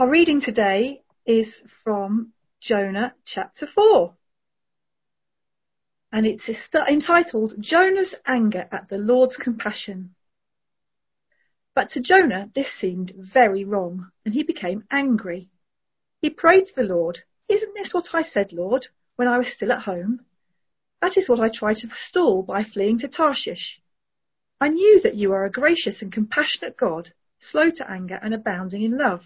Our reading today is from Jonah chapter 4. And it's entitled, Jonah's Anger at the Lord's Compassion. But to Jonah this seemed very wrong, and he became angry. He prayed to the Lord, "Isn't this what I said, Lord, when I was still at home? That is what I tried to forestall by fleeing to Tarshish. I knew that you are a gracious and compassionate God, slow to anger and abounding in love,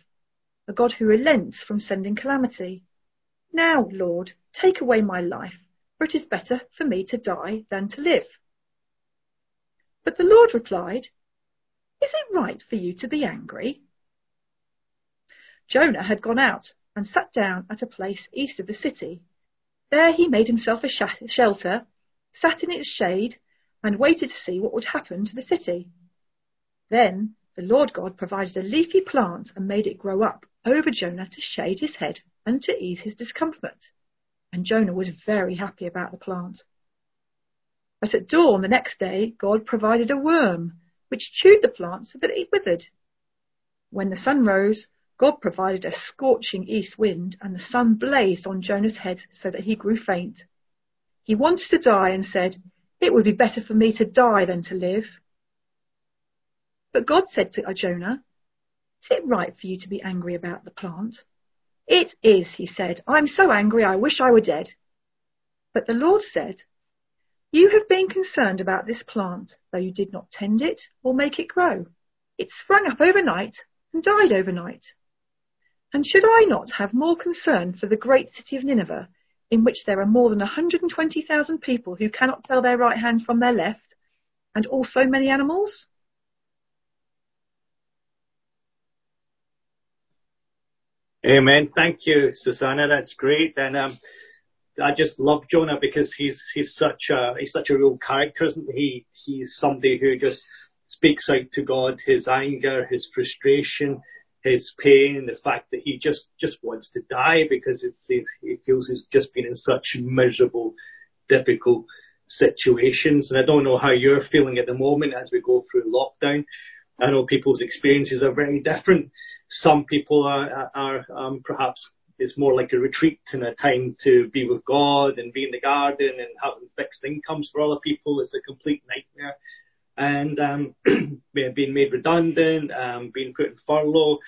a God who relents from sending calamity. Now, Lord, take away my life, for it is better for me to die than to live." But the Lord replied, "Is it right for you to be angry?" Jonah had gone out and sat down at a place east of the city. There he made himself a shelter, sat in its shade, and waited to see what would happen to the city. Then the Lord God provided a leafy plant and made it grow up over Jonah to shade his head and to ease his discomfort. And Jonah was very happy about the plant. But at dawn the next day, God provided a worm, which chewed the plant so that it withered. When the sun rose, God provided a scorching east wind, and the sun blazed on Jonah's head so that he grew faint. He wanted to die and said, "It would be better for me to die than to live." But God said to Jonah, "Is it right for you to be angry about the plant?" "It is," he said. "I'm so angry I wish I were dead." But the Lord said, "You have been concerned about this plant, though you did not tend it or make it grow. It sprang up overnight and died overnight. And should I not have more concern for the great city of Nineveh, in which there are more than 120,000 people who cannot tell their right hand from their left, and also many animals?" Amen. Thank you, Susanna. That's great. And I just love Jonah because he's such a real character, isn't he? He's somebody who just speaks out to God, his anger, his frustration, his pain, the fact that he just wants to die because he feels he's just been in such miserable, difficult situations. And I don't know how you're feeling at the moment as we go through lockdown. I know people's experiences are very different. Some people are perhaps it's more like a retreat and a time to be with God and be in the garden, and having fixed incomes. For other people, it's a complete nightmare. And being made redundant, being put in furlough,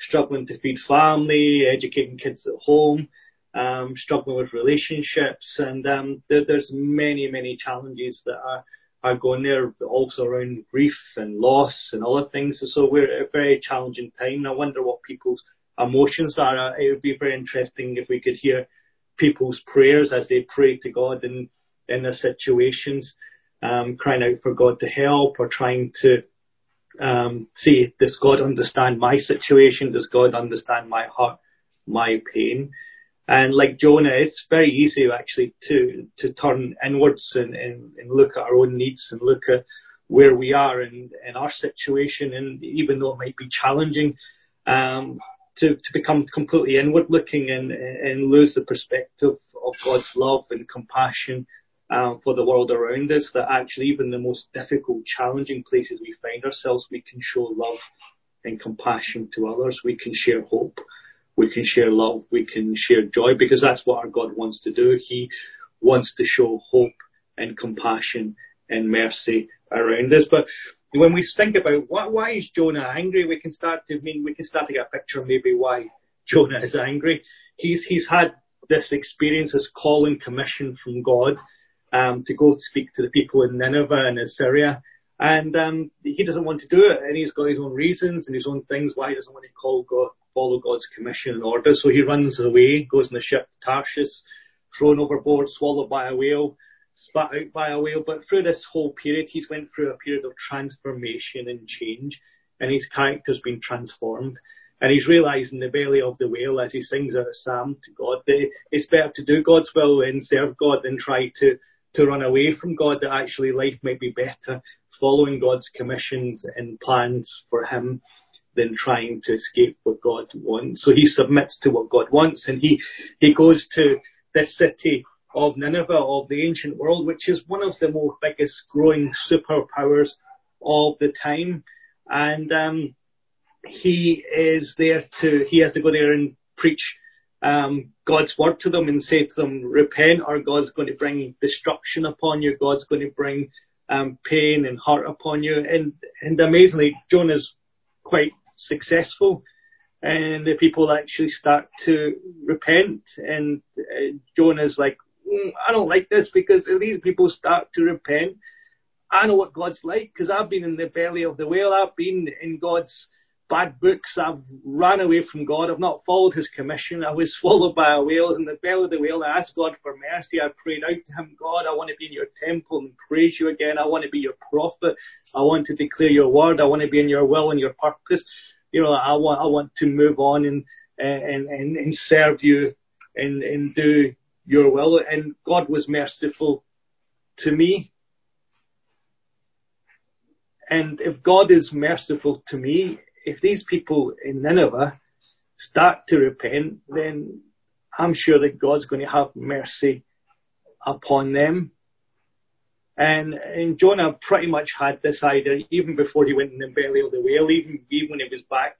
struggling to feed family, educating kids at home, struggling with relationships, and there's many challenges that are going there, but also around grief and loss and other things. So we're at a very challenging time. I wonder what people's emotions are. It would be very interesting if we could hear people's prayers as they pray to God in their situations. Crying out for God to help, or trying to see, does God understand my situation? Does God understand my heart, my pain? And like Jonah, it's very easy actually to turn inwards and look at our own needs and look at where we are in our situation. And even though it might be challenging, to become completely inward looking and lose the perspective of God's love and compassion for the world around us, that actually even the most difficult, challenging places we find ourselves, we can show love and compassion to others. We can share hope. We can share love. We can share joy, because that's what our God wants to do. He wants to show hope and compassion and mercy around us. But when we think about why is Jonah angry, we can start to get a picture of maybe why Jonah is angry. He's had this experience, this call and commission from God, to go speak to the people in Nineveh and Assyria. And he doesn't want to do it, and he's got his own reasons and his own things why he doesn't want to follow God's commission and order. So he runs away, goes in a ship to Tarshish, thrown overboard, swallowed by a whale, spat out by a whale. But through this whole period, he's went through a period of transformation and change, and his character's been transformed. And he's realised in the belly of the whale, as he sings out a psalm to God, that it's better to do God's will and serve God than try to run away from God, that actually life might be better following God's commissions and plans for him than trying to escape what God wants. So he submits to what God wants, and he goes to this city of Nineveh, of the ancient world, which is one of the more biggest growing superpowers of the time. And he has to go there and preach God's word to them and say to them, repent or God's going to bring destruction upon you. God's going to bring pain and hurt upon you. And amazingly, Jonah's quite successful. And the people actually start to repent. And Jonah's like, I don't like this, because if these people start to repent, I know what God's like, because I've been in the belly of the whale. I've been in God's bad books. I've ran away from God. I've not followed his commission. I was swallowed by a whale. I was in the belly of the whale. I asked God for mercy. I prayed out to him, God, I want to be in your temple and praise you again. I want to be your prophet. I want to declare your word. I want to be in your will and your purpose. You know, I want to move on and serve you and do your will. And God was merciful to me. And if God is merciful to me, if these people in Nineveh start to repent, then I'm sure that God's going to have mercy upon them. And Jonah pretty much had this idea even before he went in the belly of the whale. Even when he was back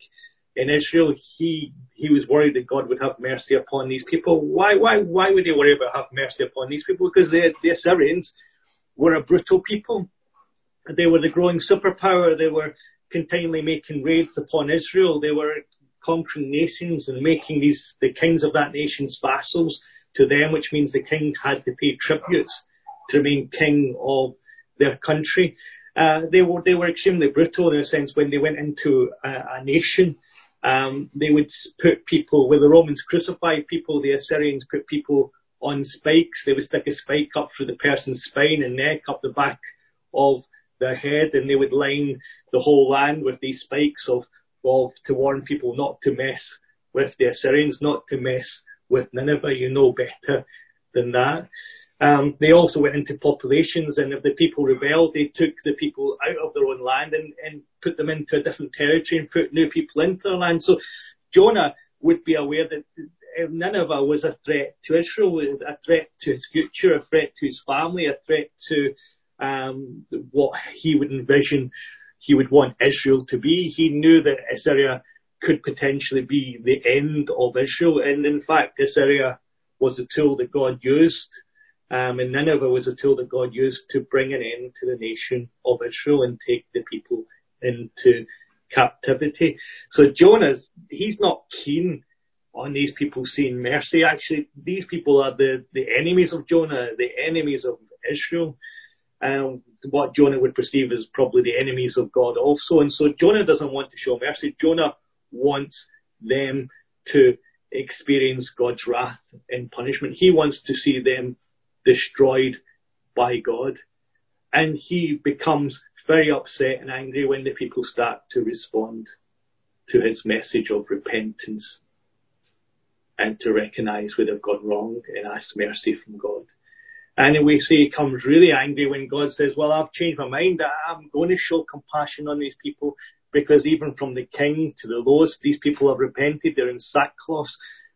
in Israel, he was worried that God would have mercy upon these people. Why would he worry about have mercy upon these people? Because the Assyrians were a brutal people. They were the growing superpower. They were continually making raids upon Israel. They were conquering nations and making the kings of that nation's vassals to them, which means the king had to pay tributes to remain king of their country. They were extremely brutal in a sense. When they went into a nation, they would put people, where the Romans crucified people, the Assyrians put people on spikes. They would stick a spike up through the person's spine and neck, up the back of their head, and they would line the whole land with these spikes to warn people not to mess with the Assyrians, not to mess with Nineveh. You know better than that. They also went into populations, and if the people rebelled, they took the people out of their own land and put them into a different territory and put new people into their land. So Jonah would be aware that Nineveh was a threat to Israel, a threat to his future, a threat to his family, a threat to what he would envision he would want Israel to be. He knew that Assyria could potentially be the end of Israel, and in fact Assyria was a tool that God used, and Nineveh was a tool that God used to bring an end to the nation of Israel and take the people into captivity. So Jonah's, he's not keen on these people seeing mercy. Actually, these people are the enemies of Jonah, the enemies of Israel. What Jonah would perceive as probably the enemies of God also. And so Jonah doesn't want to show mercy. Jonah wants them to experience God's wrath and punishment. He wants to see them destroyed by God. And he becomes very upset and angry when the people start to respond to his message of repentance and to recognize where they've gone wrong and ask mercy from God. And we see he comes really angry when God says, well, I've changed my mind. I'm going to show compassion on these people, because even from the king to the lowest, these people have repented. They're in sackcloth.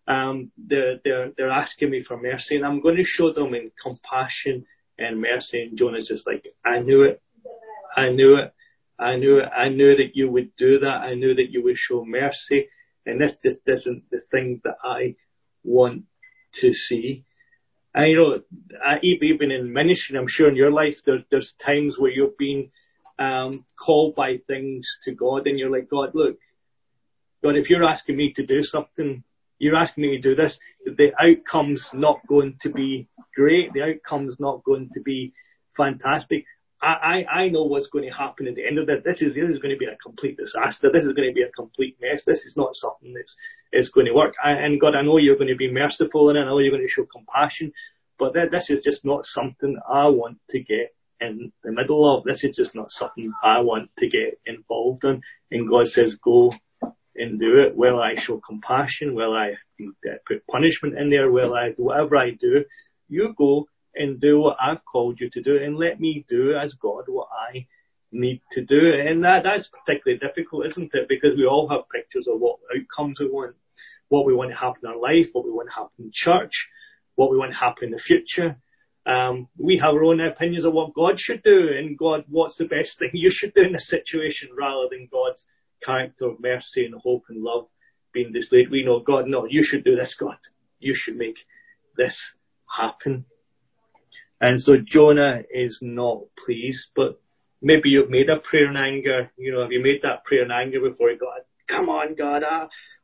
They're asking me for mercy, and I'm going to show them in compassion and mercy. And Jonah's just like, I knew it. I knew that you would do that. I knew that you would show mercy. And this just isn't the thing that I want to see. And, you know, even in ministry, I'm sure in your life, there's times where you've been called by things to God, and you're like, God, look, God, if you're asking me to do something, you're asking me to do this, the outcome's not going to be great. The outcome's not going to be fantastic. I know what's going to happen at the end of that. This is going to be a complete disaster. This is going to be a complete mess. This is not something that's going to work. And God, I know you're going to be merciful, and I know you're going to show compassion, but this is just not something I want to get in the middle of. This is just not something I want to get involved in. And God says, go and do it. Will I show compassion? Will I put punishment in there? Will I do whatever I do? You go and do what I've called you to do, and let me do as God what I need to do. And that's particularly difficult, isn't it? Because we all have pictures of what outcomes we want, what we want to happen in our life, what we want to happen in church, what we want to happen in the future. We have our own opinions of what God should do, and God, what's the best thing you should do in a situation, rather than God's character of mercy and hope and love being displayed. We know, God, no, you should do this, God. You should make this happen. And so Jonah is not pleased, but maybe you've made a prayer in anger. You know, have you made that prayer in anger before? God, come on, God,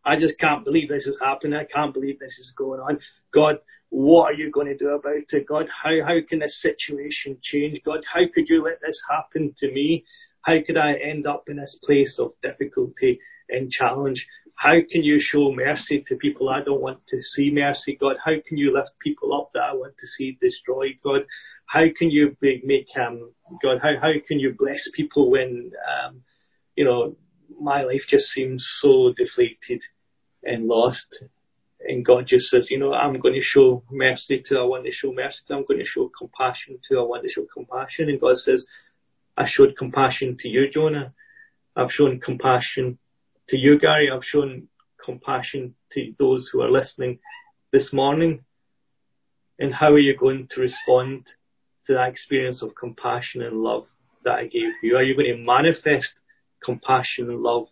I just can't believe this is happening. I can't believe this is going on. God, what are you going to do about it? God, how can this situation change? God, how could you let this happen to me? How could I end up in this place of difficulty and challenge? How can you show mercy to people I don't want to see mercy, God? How can you lift people up that I want to see destroyed, God? How can you make, God, how can you bless people when, you know, my life just seems so deflated and lost? And God just says, you know, I'm going to show mercy to, I want to show mercy to, I'm going to show compassion to, I want to show compassion. And God says, I showed compassion to you, Jonah. I've shown compassion to you, Gary. I've shown compassion to those who are listening this morning. And how are you going to respond to that experience of compassion and love that I gave you? Are you going to manifest compassion and love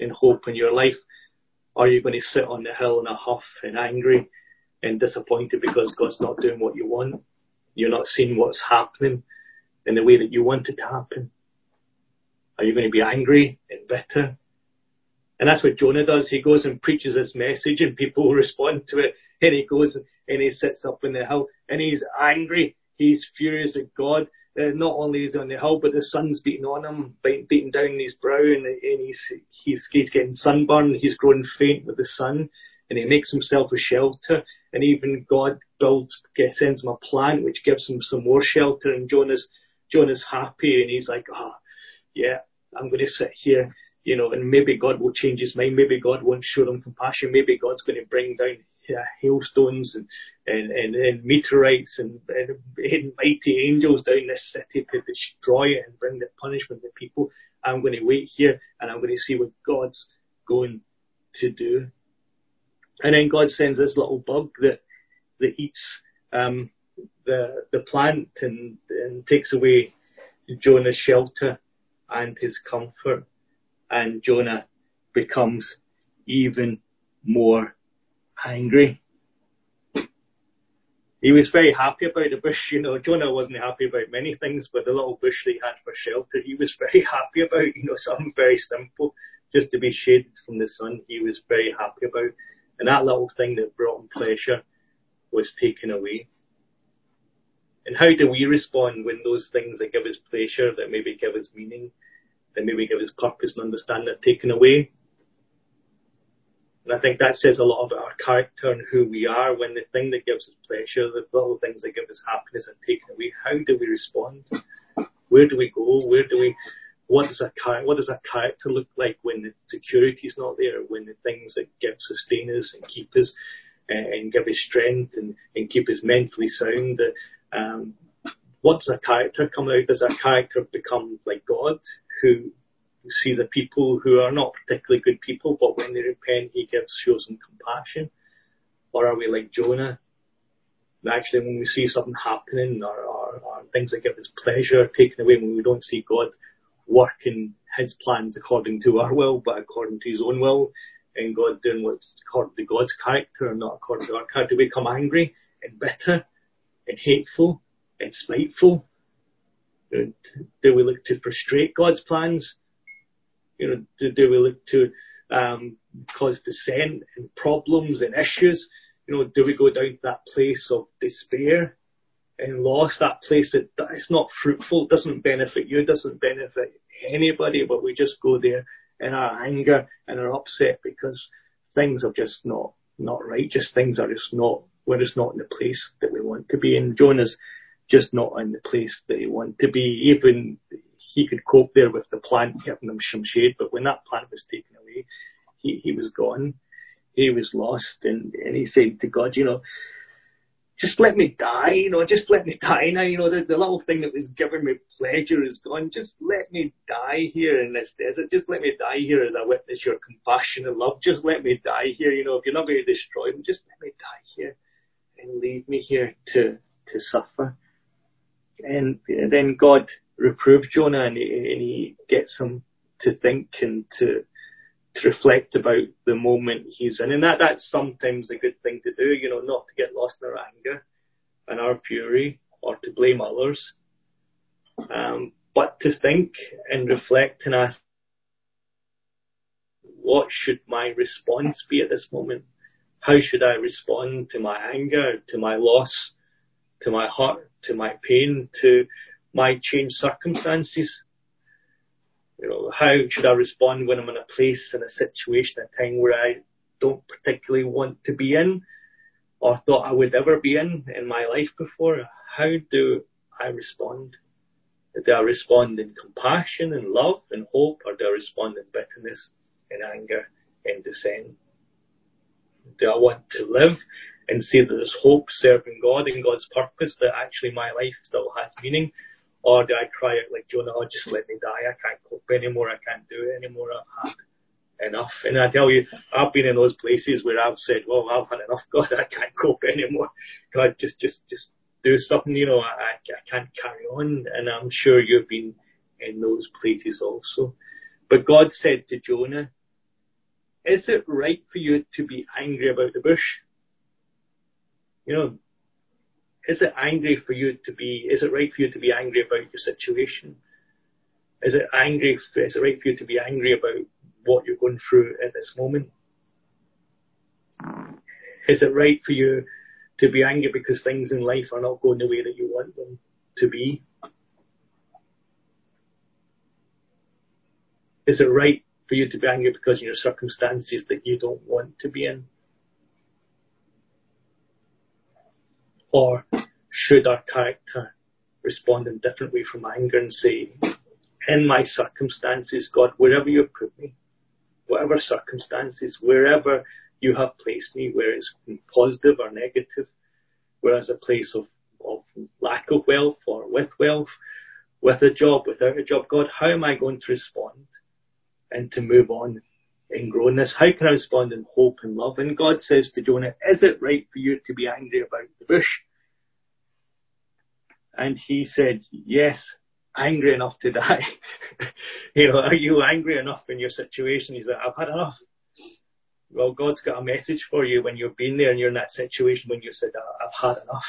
and hope in your life? Or are you going to sit on the hill in a huff and angry and disappointed because God's not doing what you want? You're not seeing what's happening in the way that you want it to happen. Are you going to be angry and bitter? And that's what Jonah does. He goes and preaches his message and people respond to it. And he goes and he sits up on the hill and he's angry. He's furious at God. Not only is he on the hill, but the sun's beating on him, beating down his brow, and he's getting sunburned. He's growing faint with the sun, and he makes himself a shelter. And even God sends him a plant, which gives him some more shelter. And Jonah's happy, and he's like, yeah, I'm going to sit here. You know, and maybe God will change his mind. Maybe God won't show them compassion. Maybe God's going to bring down hailstones and meteorites and mighty angels down this city to destroy it and bring the punishment to people. I'm going to wait here and I'm going to see what God's going to do. And then God sends this little bug that eats the plant and takes away Jonah's shelter and his comfort. And Jonah becomes even more angry. He was very happy about the bush. You know, Jonah wasn't happy about many things, but the little bush they had for shelter, he was very happy about. You know, something very simple, just to be shaded from the sun, he was very happy about. And that little thing that brought him pleasure was taken away. And how do we respond when those things that give us pleasure, that maybe give us meaning, and maybe give us purpose and understanding it taken away? And I think that says a lot about our character and who we are. When the thing that gives us pleasure, the little things that give us happiness are taken away, how do we respond? Where do we go? What does our character look like when the security is not there? When the things that sustain us and keep us and give us strength and keep us mentally sound, what does our character come out? Does our character become like God, who see the people who are not particularly good people, but when they repent, he shows them compassion? Or are we like Jonah? And actually, when we see something happening or things that give us pleasure taken away, when we don't see God working his plans according to our will, but according to his own will, and God doing what's according to God's character and not according to our character, we become angry and bitter and hateful and spiteful. Do we look to frustrate God's plans? You know, do we look to cause dissent and problems and issues? You know, do we go down to that place of despair and loss, that place that is not fruitful, doesn't benefit you, doesn't benefit anybody, but we just go there in our anger and our upset because things are just not right, we're just not in the place that we want to be in. Jonah's just not in the place that he wanted to be. Even he could cope there with the plant giving him some shade, but when that plant was taken away, he was gone. He was lost, and he said to God, you know, just let me die, you know, just let me die now, you know, the little thing that was giving me pleasure is gone. Just let me die here in this desert. Just let me die here as I witness your compassion and love. Just let me die here, you know, if you're not going to destroy me, just let me die here and leave me here to suffer. And then God reproved Jonah, and he gets him to think and to to reflect about the moment he's in. And that's sometimes a good thing to do, you know, not to get lost in our anger and our fury or to blame others. But to think and reflect and ask, what should my response be at this moment? How should I respond to my anger, to my loss, to my hurt, to my pain, to my changed circumstances? You know, how should I respond when I'm in a place, in a situation, a time where I don't particularly want to be in or thought I would ever be in my life before? How do I respond? Do I respond in compassion and love and hope, or do I respond in bitterness and anger and dissent? Do I want to live and see that there's hope serving God and God's purpose, that actually my life still has meaning? Or do I cry out like Jonah, oh, just let me die, I can't cope anymore, I can't do it anymore, I've had enough. And I tell you, I've been in those places where I've said, well, I've had enough, God, I can't cope anymore. God, just do something, you know, I can't carry on. And I'm sure you've been in those places also. But God said to Jonah, is it right for you to be angry about the bush? You know, is it right for you to be angry about your situation? Is it right for you to be angry about what you're going through at this moment? Is it right for you to be angry because things in life are not going the way that you want them to be? Is it right for you to be angry because of your circumstances that you don't want to be in? Or should our character respond in a different way from anger and say, in my circumstances, God, wherever you put me, whatever circumstances, wherever you have placed me, where it's positive or negative, whereas a place of lack of wealth or with wealth, with a job, without a job, God, how am I going to respond and to move on and grow in this? How can I respond in hope and love? And God says to Jonah, is it right for you to be angry about the bush? And he said, yes, angry enough to die. You know, are you angry enough in your situation? He's like, I've had enough. Well, God's got a message for you when you've been there and you're in that situation when you said, I've had enough.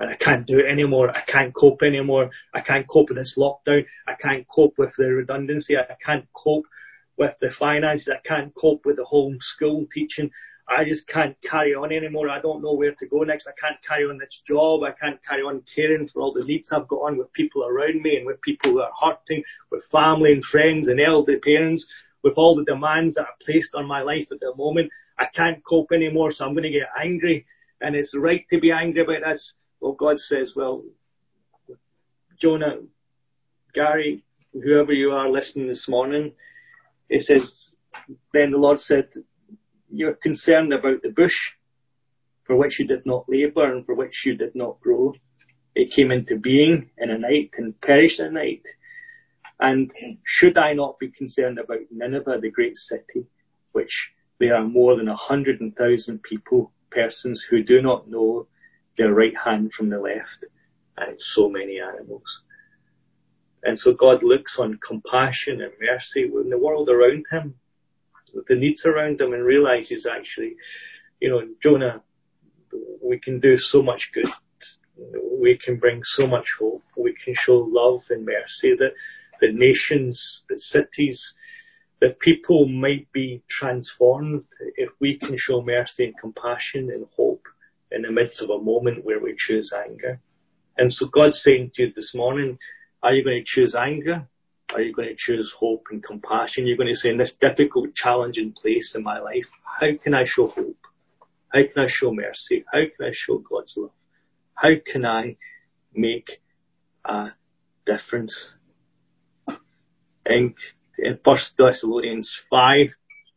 And I can't do it anymore. I can't cope anymore. I can't cope with this lockdown. I can't cope with the redundancy. I can't cope with the finances. I can't cope with the whole school teaching. I just can't carry on anymore. I don't know where to go next. I can't carry on this job. I can't carry on caring for all the needs I've got on with people around me and with people who are hurting, with family and friends and elderly parents, with all the demands that are placed on my life at the moment. I can't cope anymore, so I'm going to get angry. And it's right to be angry about this. Well, God says, well, Jonah, Gary, whoever you are listening this morning, it says, then the Lord said, you're concerned about the bush for which you did not labour and for which you did not grow. It came into being in a night and perished in a night. And should I not be concerned about Nineveh, the great city, which there are more than 100,000 persons who do not know their right hand from the left, and it's so many animals. And so God looks on compassion and mercy in the world around him, with the needs around him, and realises actually, you know, Jonah, we can do so much good. We can bring so much hope. We can show love and mercy that the nations, the cities, the people might be transformed if we can show mercy and compassion and hope in the midst of a moment where we choose anger. And so God's saying to you this morning, are you going to choose anger? Are you going to choose hope and compassion? You're going to say, in this difficult, challenging place in my life, how can I show hope? How can I show mercy? How can I show God's love? How can I make a difference? And in 1 Thessalonians 5,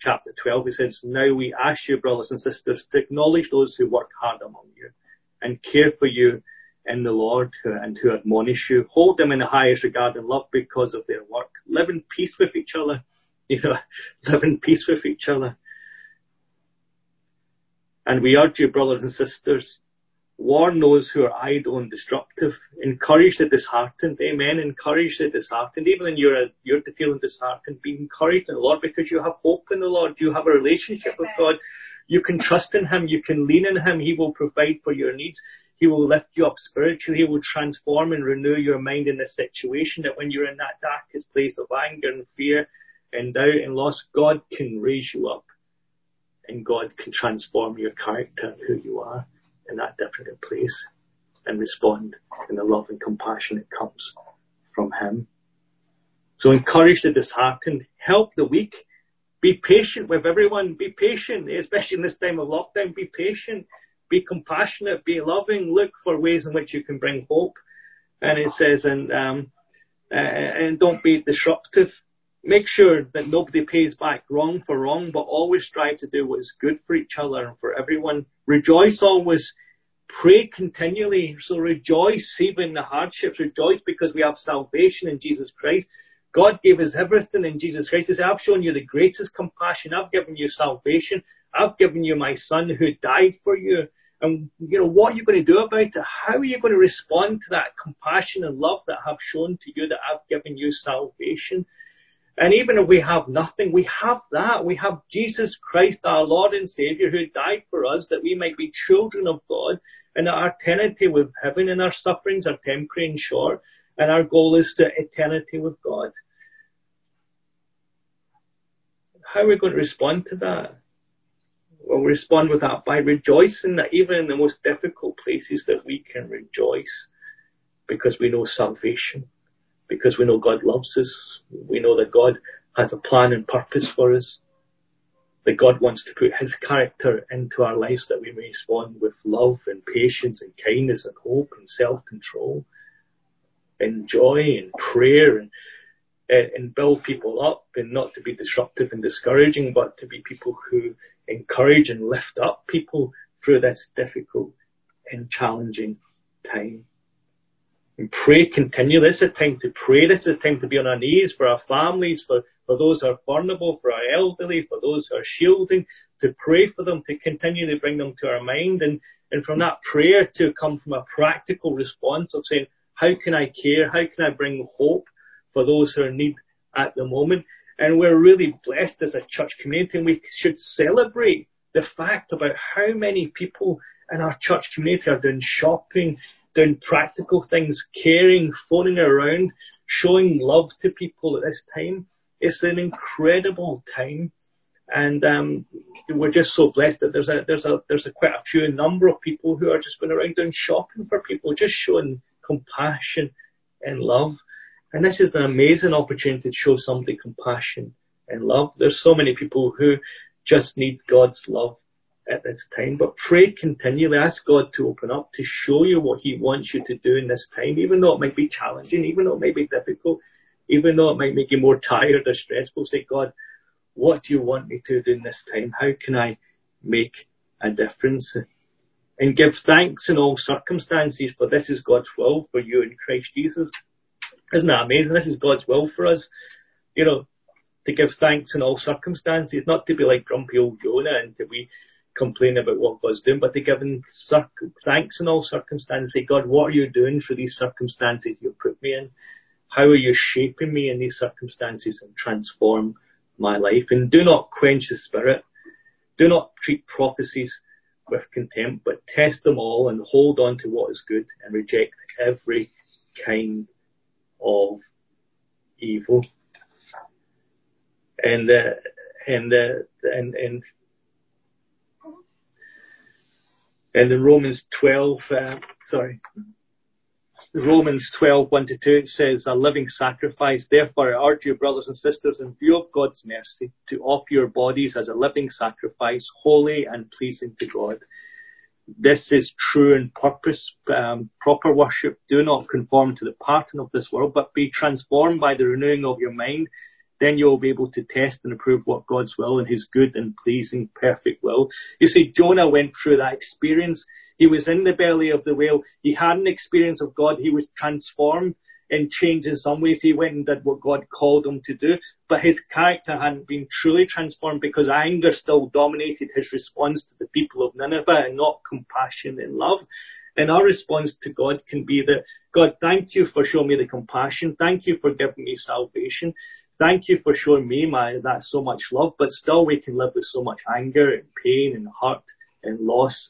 chapter 12, it says, now we ask you, brothers and sisters, to acknowledge those who work hard among you and care for you in the Lord and who admonish you. Hold them in the highest regard and love because of their work. Live in peace with each other. You know, live in peace with each other. And we urge you, brothers and sisters, Warn those who are idle and disruptive. Encourage the disheartened. Amen. Encourage the disheartened. Even when you're feeling disheartened, be encouraged in the Lord, because you have hope in the Lord. You have a relationship with God. You can trust in Him. You can lean in Him. He will provide for your needs. He will lift you up spiritually. He will transform and renew your mind in this situation, that when you're in that darkest place of anger and fear and doubt and loss, God can raise you up, and God can transform your character and who you are in that difficult place, and respond in the love and compassion that comes from Him. So encourage the disheartened, help the weak, be patient with everyone, be patient, especially in this time of lockdown, be patient, be compassionate, be loving, look for ways in which you can bring hope. And it says, and don't be disruptive. Make sure that nobody pays back wrong for wrong, but always strive to do what is good for each other and for everyone. Rejoice always. Pray continually. So rejoice even in the hardships. Rejoice because we have salvation in Jesus Christ. God gave us everything in Jesus Christ. He said, I've shown you the greatest compassion. I've given you salvation. I've given you my Son who died for you. And, you know, what are you going to do about it? How are you going to respond to that compassion and love that I've shown to you, that I've given you salvation? And even if we have nothing, we have that. We have Jesus Christ, our Lord and Savior, who died for us, that we might be children of God, and that our eternity with heaven and our sufferings are temporary and short, and our goal is to eternity with God. How are we going to respond to that? We'll respond with that by rejoicing, that even in the most difficult places that we can rejoice, because we know salvation. Because we know God loves us. We know that God has a plan and purpose for us. That God wants to put His character into our lives, that we may respond with love and patience and kindness and hope and self-control and joy and prayer, and build people up, and not to be disruptive and discouraging, but to be people who encourage and lift up people through this difficult and challenging time. And pray continually. This is a time to pray. This is a time to be on our knees for our families, for those who are vulnerable, for our elderly, for those who are shielding, to pray for them, to continually bring them to our mind. And from that prayer to come from a practical response of saying, how can I care? How can I bring hope for those who are in need at the moment? And we're really blessed as a church community, and we should celebrate the fact about how many people in our church community are doing shopping, doing practical things, caring, phoning around, showing love to people at this time. It's an incredible time, and we're just so blessed that there's quite a few number of people who are just going around doing shopping for people, just showing compassion and love. And this is an amazing opportunity to show somebody compassion and love. There's so many people who just need God's love at this time. But pray continually. Ask God to open up, to show you what He wants you to do in this time, even though it might be challenging, even though it might be difficult, even though it might make you more tired or stressful. Say, God, what do you want me to do in this time? How can I make a difference? And give thanks in all circumstances, for this is God's will for you in Christ Jesus. Isn't that amazing? This is God's will for us. You know, to give thanks in all circumstances, not to be like grumpy old Jonah and to be complain about what God's doing, but to give Him thanks in all circumstances. Say, God, what are you doing for these circumstances you've put me in? How are you shaping me in these circumstances, and transform my life? And do not quench the Spirit. Do not treat prophecies with contempt, but test them all and hold on to what is good, and reject every kind of evil. And in Romans 12, 1-2, it says, a living sacrifice. Therefore, I urge you, brothers and sisters, in view of God's mercy, to offer your bodies as a living sacrifice, holy and pleasing to God. This is true and proper worship. Do not conform to the pattern of this world, but be transformed by the renewing of your mind. Then you'll be able to test and approve what God's will and His good and pleasing, perfect will. You see, Jonah went through that experience. He was in the belly of the whale. He had an experience of God. He was transformed and changed in some ways. He went and did what God called him to do. But his character hadn't been truly transformed, because anger still dominated his response to the people of Nineveh, and not compassion and love. And our response to God can be that, God, thank you for showing me the compassion. Thank you for giving me salvation. Thank you for showing me that so much love. But still we can live with so much anger and pain and hurt and loss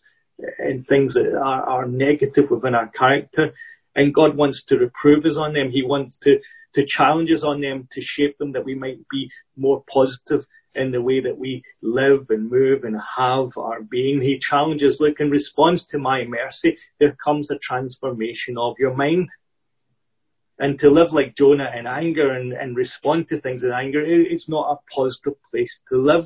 and things that are negative within our character. And God wants to reprove us on them. He wants to challenge us on them, to shape them that we might be more positive in the way that we live and move and have our being. He challenges, look, in response to my mercy, there comes a transformation of your mind. And to live like Jonah in anger and respond to things in anger, it's not a positive place to live,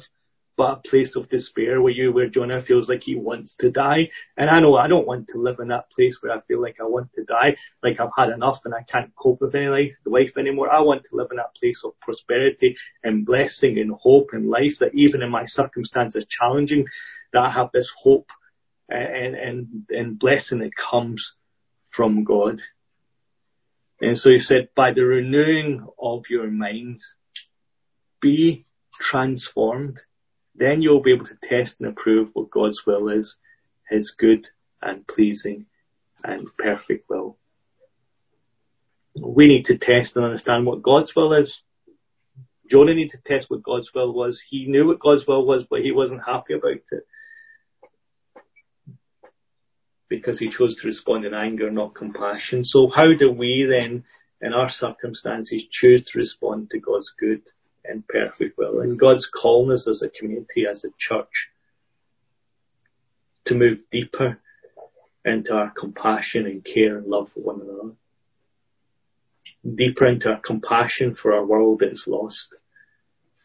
but a place of despair where Jonah feels like he wants to die. And I know I don't want to live in that place where I feel like I want to die, like I've had enough and I can't cope with any life anymore. I want to live in that place of prosperity and blessing and hope and life, that even in my circumstances challenging, that I have this hope and blessing that comes from God. And so he said, by the renewing of your minds, be transformed. Then you'll be able to test and approve what God's will is, his good and pleasing and perfect will. We need to test and understand what God's will is. Jonah needed to test what God's will was. He knew what God's will was, but he wasn't happy about it, because he chose to respond in anger, not compassion. So how do we then, in our circumstances, choose to respond to God's good and perfect will? And God's calling us as a community, as a church, to move deeper into our compassion and care and love for one another. Deeper into our compassion for our world that is lost,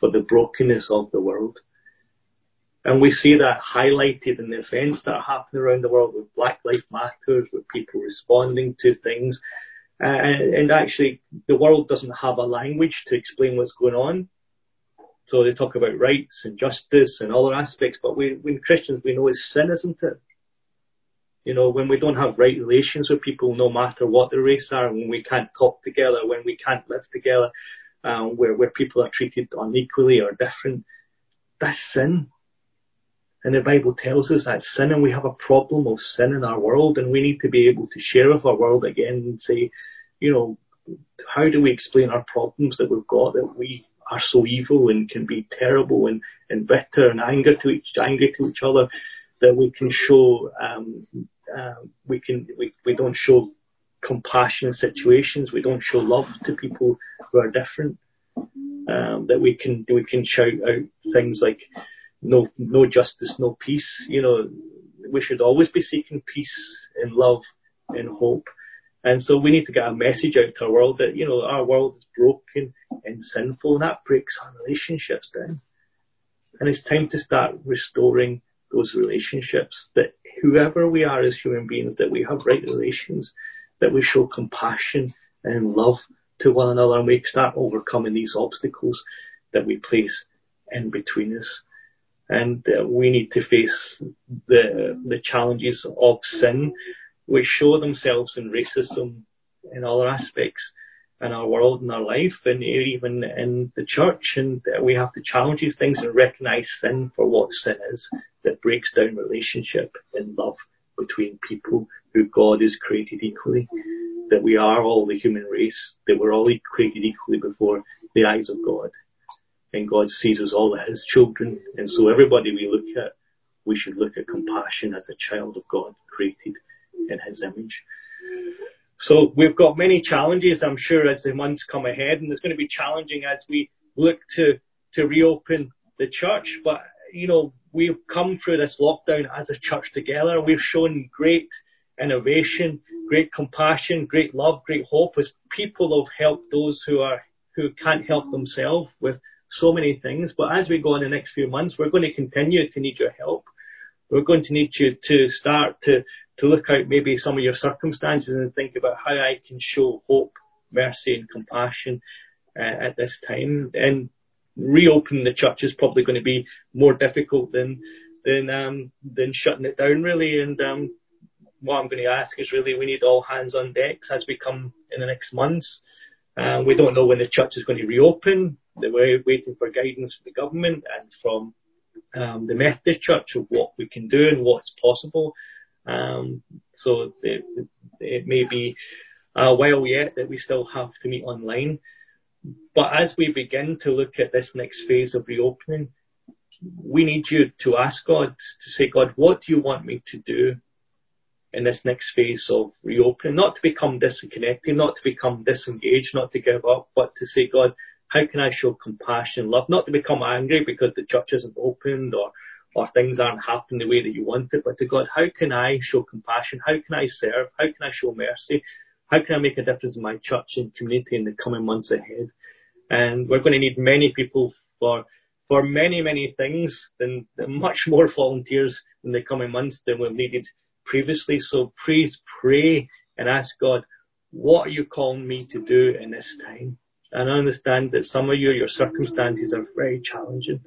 for the brokenness of the world. And we see that highlighted in the events that are happening around the world with Black Life Matters, with people responding to things. And actually, the world doesn't have a language to explain what's going on. So they talk about rights and justice and other aspects, but we Christians, we know it's sin, isn't it? You know, when we don't have right relations with people, no matter what their race are, when we can't talk together, when we can't live together, where people are treated unequally or different, that's sin. And the Bible tells us that's sin, and we have a problem of sin in our world, and we need to be able to share with our world again and say, you know, how do we explain our problems that we've got, that we are so evil and can be terrible and bitter and angry to each other, that we can show, we don't show compassion in situations, we don't show love to people who are different, that we can shout out things like, no justice, no peace. You know, we should always be seeking peace and love and hope. And so we need to get a message out to our world that, you know, our world is broken and sinful, and that breaks our relationships down. And it's time to start restoring those relationships, that whoever we are as human beings, that we have right relations, that we show compassion and love to one another, and we start overcoming these obstacles that we place in between us. And we need to face the challenges of sin, which show themselves in racism and other aspects in our world and our life, and even in the church. And we have to challenge these things and recognize sin for what sin is, that breaks down relationship and love between people who God has created equally, that we are all the human race, that we're all created equally before the eyes of God. And God sees us all as his children. And so everybody we look at, we should look at compassion as a child of God created in his image. So we've got many challenges, I'm sure, as the months come ahead. And it's going to be challenging as we look to reopen the church. But, you know, we've come through this lockdown as a church together. We've shown great innovation, great compassion, great love, great hope, as people have helped those who can't help themselves with so many things. But as we go in the next few months, we're going to continue to need your help. We're going to need you to start to look out maybe some of your circumstances and think about how I can show hope, mercy and compassion at this time. And reopening the church is probably going to be more difficult than shutting it down, really. And what I'm going to ask is, really, we need all hands on deck as we come in the next months. We don't know when the church is going to reopen. We're waiting for guidance from the government and from the Methodist Church of what we can do and what's possible. So it may be a while yet that we still have to meet online. But as we begin to look at this next phase of reopening, we need you to ask God, to say, God, what do you want me to do in this next phase of reopening? Not to become disconnected, not to become disengaged, not to give up, but to say, God, how can I show compassion, love? Not to become angry because the church isn't opened or things aren't happening the way that you want it, but to God, how can I show compassion? How can I serve? How can I show mercy? How can I make a difference in my church and community in the coming months ahead? And we're going to need many people for many, many things, and much more volunteers in the coming months than we've needed previously. So please pray and ask God, what are you calling me to do in this time? And I understand that some of you, your circumstances are very challenging.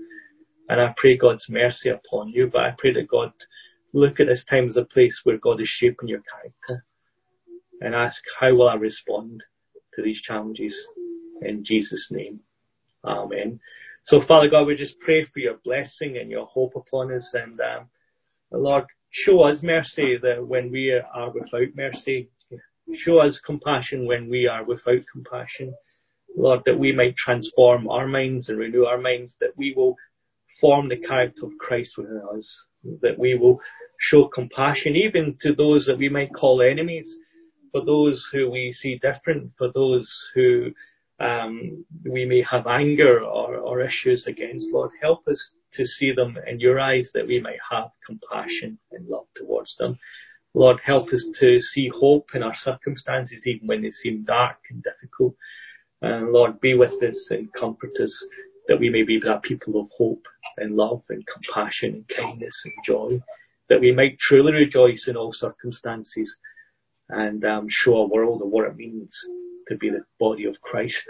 And I pray God's mercy upon you. But I pray that God, look at this time as a place where God is shaping your character. And ask, how will I respond to these challenges? In Jesus' name. Amen. So, Father God, we just pray for your blessing and your hope upon us. And Lord, show us mercy that when we are without mercy. Show us compassion when we are without compassion. Lord, that we might transform our minds and renew our minds, that we will form the character of Christ within us, that we will show compassion even to those that we might call enemies, for those who we see different, for those who we may have anger or issues against. Lord, help us to see them in your eyes, that we might have compassion and love towards them. Lord, help us to see hope in our circumstances, even when they seem dark and difficult. And Lord, be with us and comfort us, that we may be that people of hope and love and compassion and kindness and joy, that we might truly rejoice in all circumstances and show our world of what it means to be the body of Christ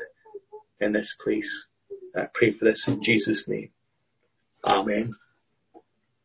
in this place. I pray for this in Jesus' name. Amen.